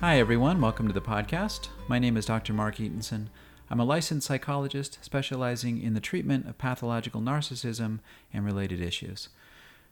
Hi everyone, welcome to the podcast. My name is Dr. Mark Ettensohn. I'm a licensed psychologist specializing in the treatment of pathological narcissism and related issues.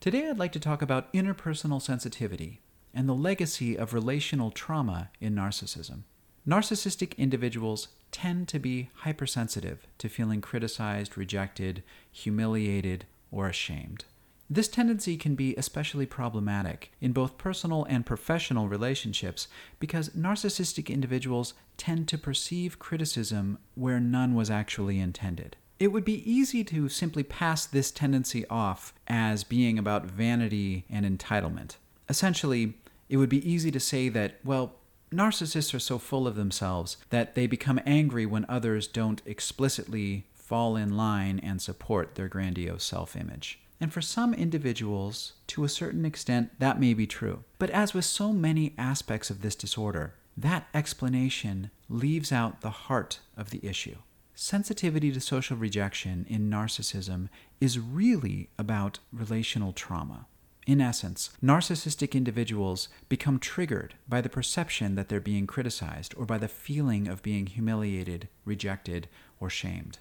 Today I'd like to talk about interpersonal sensitivity and the legacy of relational trauma in narcissism. Narcissistic individuals tend to be hypersensitive to feeling criticized, rejected, humiliated, or ashamed. This tendency can be especially problematic in both personal and professional relationships because narcissistic individuals tend to perceive criticism where none was actually intended. It would be easy to simply pass this tendency off as being about vanity and entitlement. Essentially, it would be easy to say that, well, narcissists are so full of themselves that they become angry when others don't explicitly fall in line and support their grandiose self-image. And for some individuals, to a certain extent, that may be true. But as with so many aspects of this disorder, that explanation leaves out the heart of the issue. Sensitivity to social rejection in narcissism is really about relational trauma. In essence, narcissistic individuals become triggered by the perception that they're being criticized or by the feeling of being humiliated, rejected, or shamed.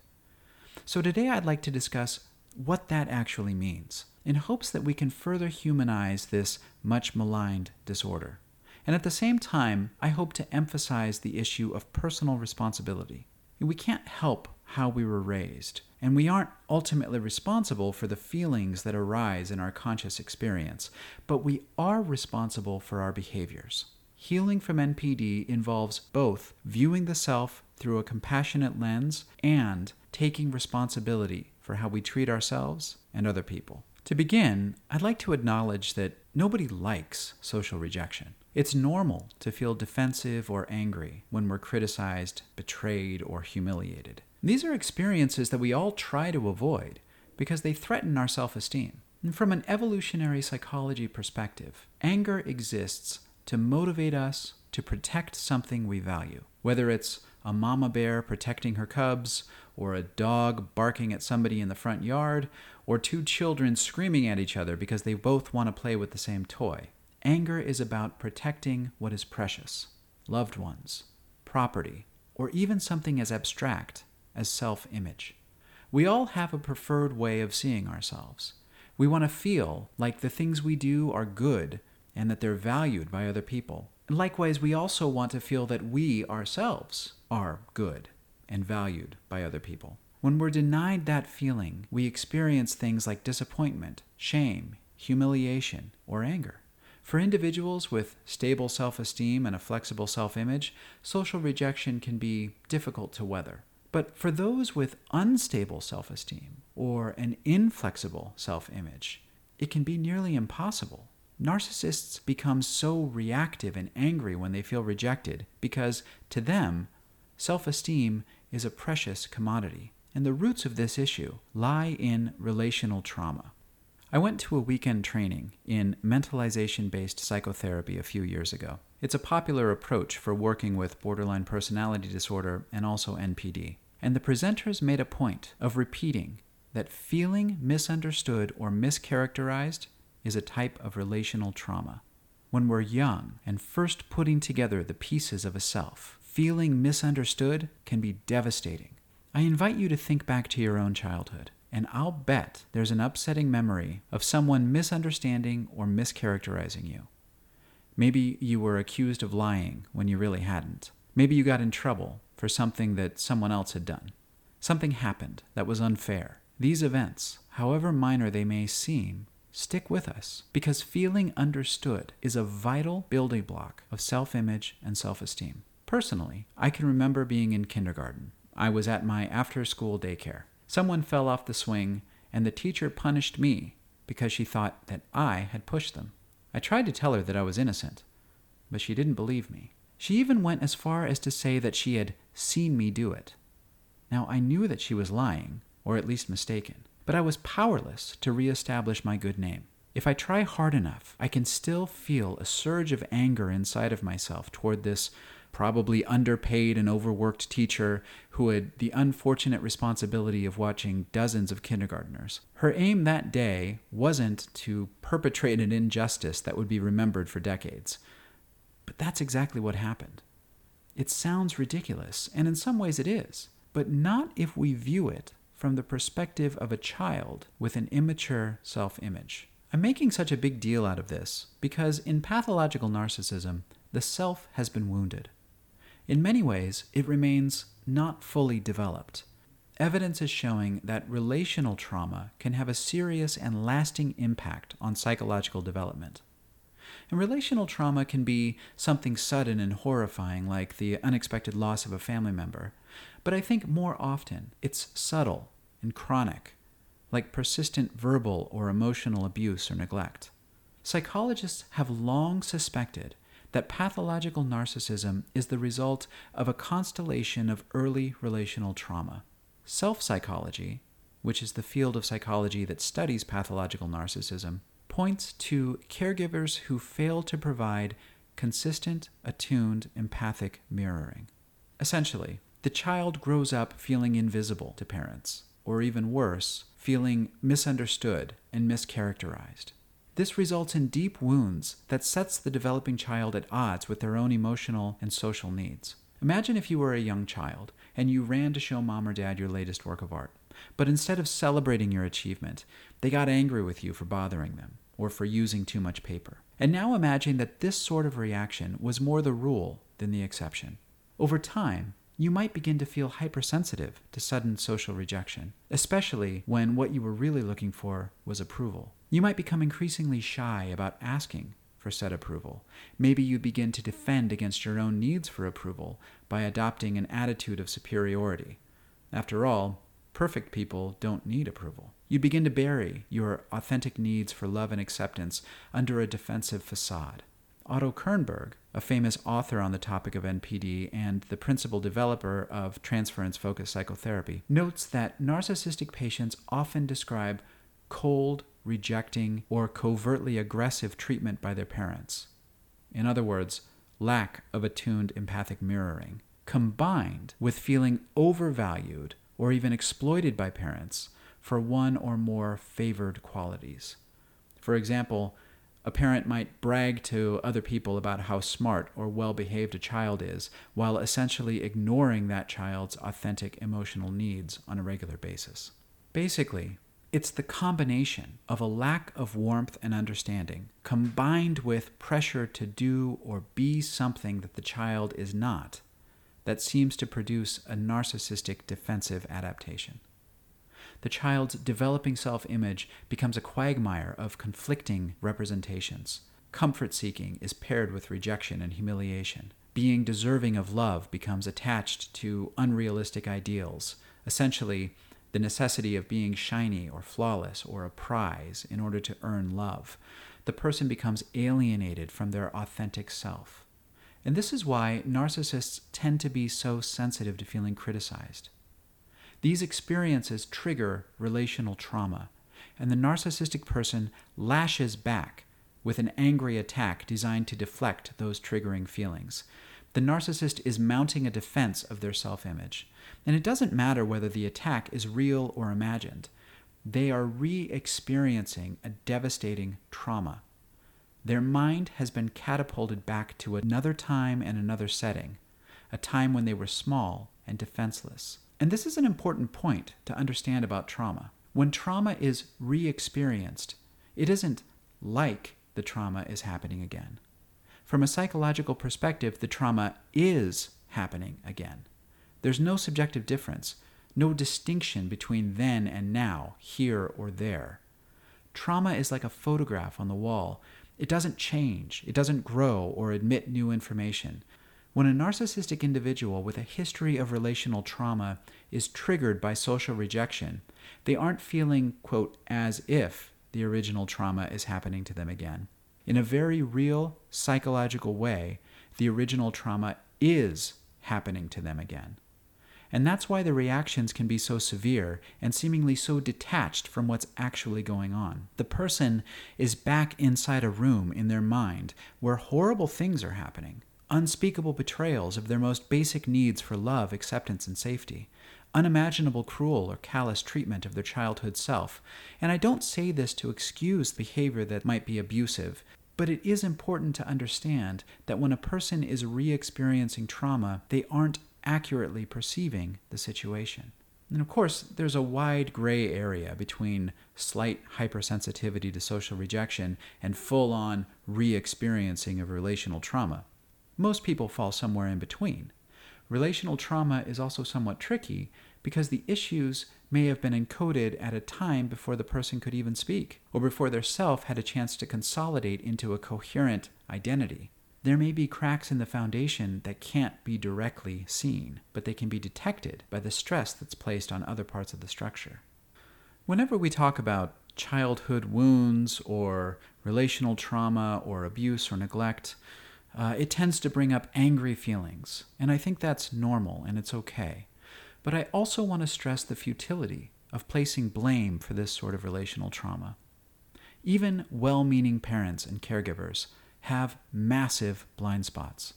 So today I'd like to discuss what that actually means, in hopes that we can further humanize this much maligned disorder. And at the same time, I hope to emphasize the issue of personal responsibility. We can't help how we were raised, and we aren't ultimately responsible for the feelings that arise in our conscious experience, but we are responsible for our behaviors. Healing from NPD involves both viewing the self through a compassionate lens and taking responsibility for how we treat ourselves and other people. To begin, I'd like to acknowledge that nobody likes social rejection. It's normal to feel defensive or angry when we're criticized, betrayed, or humiliated. These are experiences that we all try to avoid because they threaten our self-esteem. And from an evolutionary psychology perspective, anger exists to motivate us to protect something we value, whether it's a mama bear protecting her cubs, or a dog barking at somebody in the front yard, or two children screaming at each other because they both want to play with the same toy. Anger is about protecting what is precious, loved ones, property, or even something as abstract as self-image. We all have a preferred way of seeing ourselves. We want to feel like the things we do are good and that they're valued by other people. And likewise, we also want to feel that we ourselves are good and valued by other people. When we're denied that feeling, we experience things like disappointment, shame, humiliation, or anger. For individuals with stable self-esteem and a flexible self-image, social rejection can be difficult to weather. But for those with unstable self-esteem or an inflexible self-image, it can be nearly impossible. Narcissists become so reactive and angry when they feel rejected because, to them, self-esteem is a precious commodity, and the roots of this issue lie in relational trauma. I went to a weekend training in mentalization-based psychotherapy a few years ago. It's a popular approach for working with borderline personality disorder and also NPD, and the presenters made a point of repeating that feeling misunderstood or mischaracterized is a type of relational trauma. When we're young and first putting together the pieces of a self, feeling misunderstood can be devastating. I invite you to think back to your own childhood, and I'll bet there's an upsetting memory of someone misunderstanding or mischaracterizing you. Maybe you were accused of lying when you really hadn't. Maybe you got in trouble for something that someone else had done. Something happened that was unfair. These events, however minor they may seem, stick with us because feeling understood is a vital building block of self-image and self-esteem. Personally, I can remember being in kindergarten. I was at my after-school daycare. Someone fell off the swing, and the teacher punished me because she thought that I had pushed them. I tried to tell her that I was innocent, but she didn't believe me. She even went as far as to say that she had seen me do it. Now, I knew that she was lying, or at least mistaken, but I was powerless to reestablish my good name. If I try hard enough, I can still feel a surge of anger inside of myself toward this probably underpaid and overworked teacher who had the unfortunate responsibility of watching dozens of kindergartners. Her aim that day wasn't to perpetrate an injustice that would be remembered for decades, But that's exactly what happened. It sounds ridiculous, and in some ways it is, but not if we view it from the perspective of a child with an immature self-image. I'm making such a big deal out of this because in pathological narcissism, the self has been wounded. In many ways, it remains not fully developed. Evidence is showing that relational trauma can have a serious and lasting impact on psychological development. And relational trauma can be something sudden and horrifying, like the unexpected loss of a family member. But I think more often it's subtle and chronic, like persistent verbal or emotional abuse or neglect. Psychologists have long suspected that pathological narcissism is the result of a constellation of early relational trauma. Self-psychology, which is the field of psychology that studies pathological narcissism, points to caregivers who fail to provide consistent, attuned, empathic mirroring. Essentially, the child grows up feeling invisible to parents, or even worse, feeling misunderstood and mischaracterized. This results in deep wounds that sets the developing child at odds with their own emotional and social needs. Imagine if you were a young child and you ran to show mom or dad your latest work of art, but instead of celebrating your achievement, they got angry with you for bothering them, or for using too much paper. And now imagine that this sort of reaction was more the rule than the exception. Over time, you might begin to feel hypersensitive to sudden social rejection, especially when what you were really looking for was approval. You might become increasingly shy about asking for said approval. Maybe you begin to defend against your own needs for approval by adopting an attitude of superiority. After all, perfect people don't need approval. You begin to bury your authentic needs for love and acceptance under a defensive facade. Otto Kernberg, a famous author on the topic of NPD and the principal developer of transference-focused psychotherapy, notes that narcissistic patients often describe cold, rejecting, or covertly aggressive treatment by their parents. In other words, lack of attuned empathic mirroring, combined with feeling overvalued or even exploited by parents for one or more favored qualities. For example, a parent might brag to other people about how smart or well-behaved a child is, while essentially ignoring that child's authentic emotional needs on a regular basis. Basically, it's the combination of a lack of warmth and understanding, combined with pressure to do or be something that the child is not, that seems to produce a narcissistic defensive adaptation. The child's developing self-image becomes a quagmire of conflicting representations. Comfort-seeking is paired with rejection and humiliation. Being deserving of love becomes attached to unrealistic ideals, essentially the necessity of being shiny or flawless or a prize in order to earn love. The person becomes alienated from their authentic self. And this is why narcissists tend to be so sensitive to feeling criticized. These experiences trigger relational trauma, and the narcissistic person lashes back with an angry attack designed to deflect those triggering feelings. The narcissist is mounting a defense of their self-image, and it doesn't matter whether the attack is real or imagined. They are re-experiencing a devastating trauma. Their mind has been catapulted back to another time and another setting, a time when they were small and defenseless. And this is an important point to understand about trauma. When trauma is re-experienced, it isn't like the trauma is happening again. From a psychological perspective, the trauma is happening again. There's no subjective difference, no distinction between then and now, here or there. Trauma is like a photograph on the wall. It doesn't change, it doesn't grow or admit new information. When a narcissistic individual with a history of relational trauma is triggered by social rejection, they aren't feeling, quote, as if the original trauma is happening to them again. In a very real, psychological way, the original trauma is happening to them again. And that's why the reactions can be so severe and seemingly so detached from what's actually going on. The person is back inside a room in their mind where horrible things are happening. Unspeakable betrayals of their most basic needs for love, acceptance, and safety, unimaginable cruel or callous treatment of their childhood self. And I don't say this to excuse behavior that might be abusive, But it is important to understand that when a person is re-experiencing trauma, they aren't accurately perceiving the situation. And of course, there's a wide gray area between slight hypersensitivity to social rejection and full-on re-experiencing of relational trauma. Most people fall somewhere in between. Relational trauma is also somewhat tricky because the issues may have been encoded at a time before the person could even speak, or before their self had a chance to consolidate into a coherent identity. There may be cracks in the foundation that can't be directly seen, but they can be detected by the stress that's placed on other parts of the structure. Whenever we talk about childhood wounds or relational trauma or abuse or neglect, it tends to bring up angry feelings, and I think that's normal and it's okay. But I also want to stress the futility of placing blame for this sort of relational trauma. Even well-meaning parents and caregivers have massive blind spots.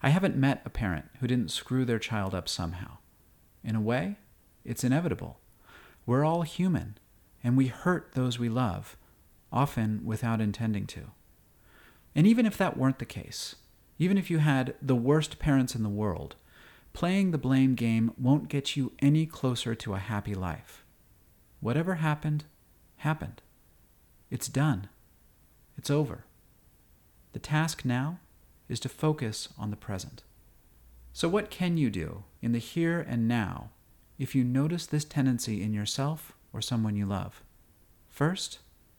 I haven't met a parent who didn't screw their child up somehow. In a way, it's inevitable. We're all human, and we hurt those we love, often without intending to. And even if that weren't the case, even if you had the worst parents in the world, playing the blame game won't get you any closer to a happy life. Whatever happened, happened. It's done. It's over. The task now is to focus on the present. So what can you do in the here and now if you notice this tendency in yourself or someone you love? First,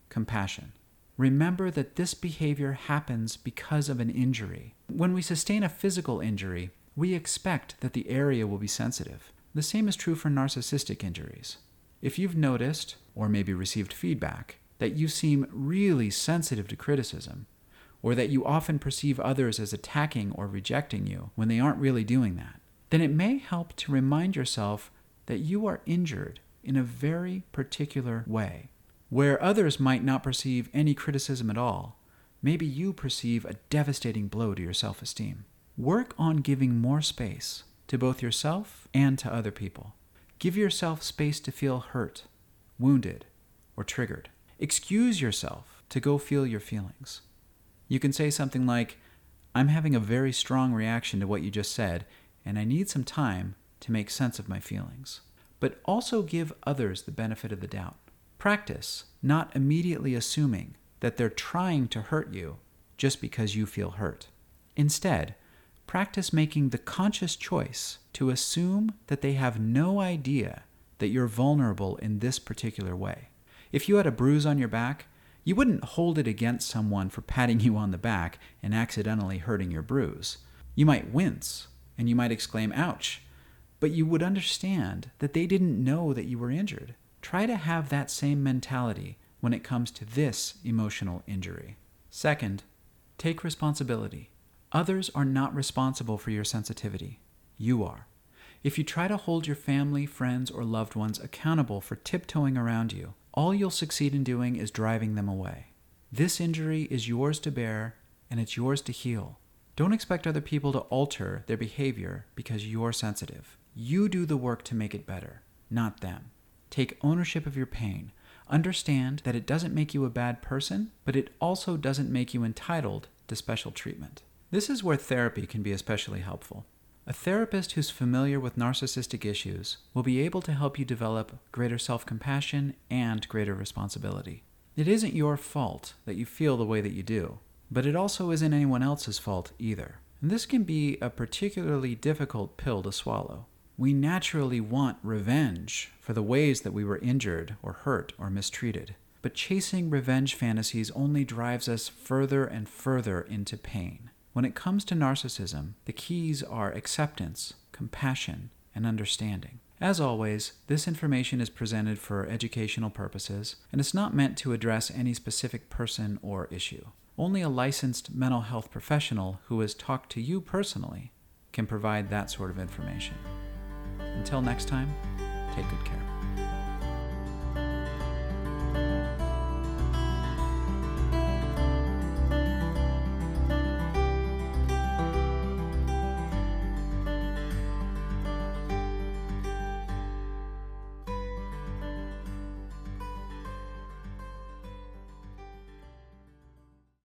compassion. Remember that this behavior happens because of an injury. When we sustain a physical injury, we expect that the area will be sensitive. The same is true for narcissistic injuries. If you've noticed, or maybe received feedback, that you seem really sensitive to criticism, or that you often perceive others as attacking or rejecting you when they aren't really doing that, then it may help to remind yourself that you are injured in a very particular way. Where others might not perceive any criticism at all, maybe you perceive a devastating blow to your self-esteem. Work on giving more space to both yourself and to other people. Give yourself space to feel hurt, wounded, or triggered. Excuse yourself to go feel your feelings. You can say something like, "I'm having a very strong reaction to what you just said, and I need some time to make sense of my feelings." But also give others the benefit of the doubt. Practice not immediately assuming that they're trying to hurt you just because you feel hurt. Instead, practice making the conscious choice to assume that they have no idea that you're vulnerable in this particular way. If you had a bruise on your back, you wouldn't hold it against someone for patting you on the back and accidentally hurting your bruise. You might wince, and you might exclaim, "Ouch," but you would understand that they didn't know that you were injured. Try to have that same mentality when it comes to this emotional injury. Second, take responsibility. Others are not responsible for your sensitivity. You are. If you try to hold your family, friends, or loved ones accountable for tiptoeing around you, all you'll succeed in doing is driving them away. This injury is yours to bear, and it's yours to heal. Don't expect other people to alter their behavior because you're sensitive. You do the work to make it better, not them. Take ownership of your pain. Understand that it doesn't make you a bad person, but it also doesn't make you entitled to special treatment. This is where therapy can be especially helpful. A therapist who's familiar with narcissistic issues will be able to help you develop greater self-compassion and greater responsibility. It isn't your fault that you feel the way that you do, but it also isn't anyone else's fault either. And this can be a particularly difficult pill to swallow. We naturally want revenge for the ways that we were injured or hurt or mistreated, but chasing revenge fantasies only drives us further and further into pain. When it comes to narcissism, the keys are acceptance, compassion, and understanding. As always, this information is presented for educational purposes, and it's not meant to address any specific person or issue. Only a licensed mental health professional who has talked to you personally can provide that sort of information. Until next time, take good care.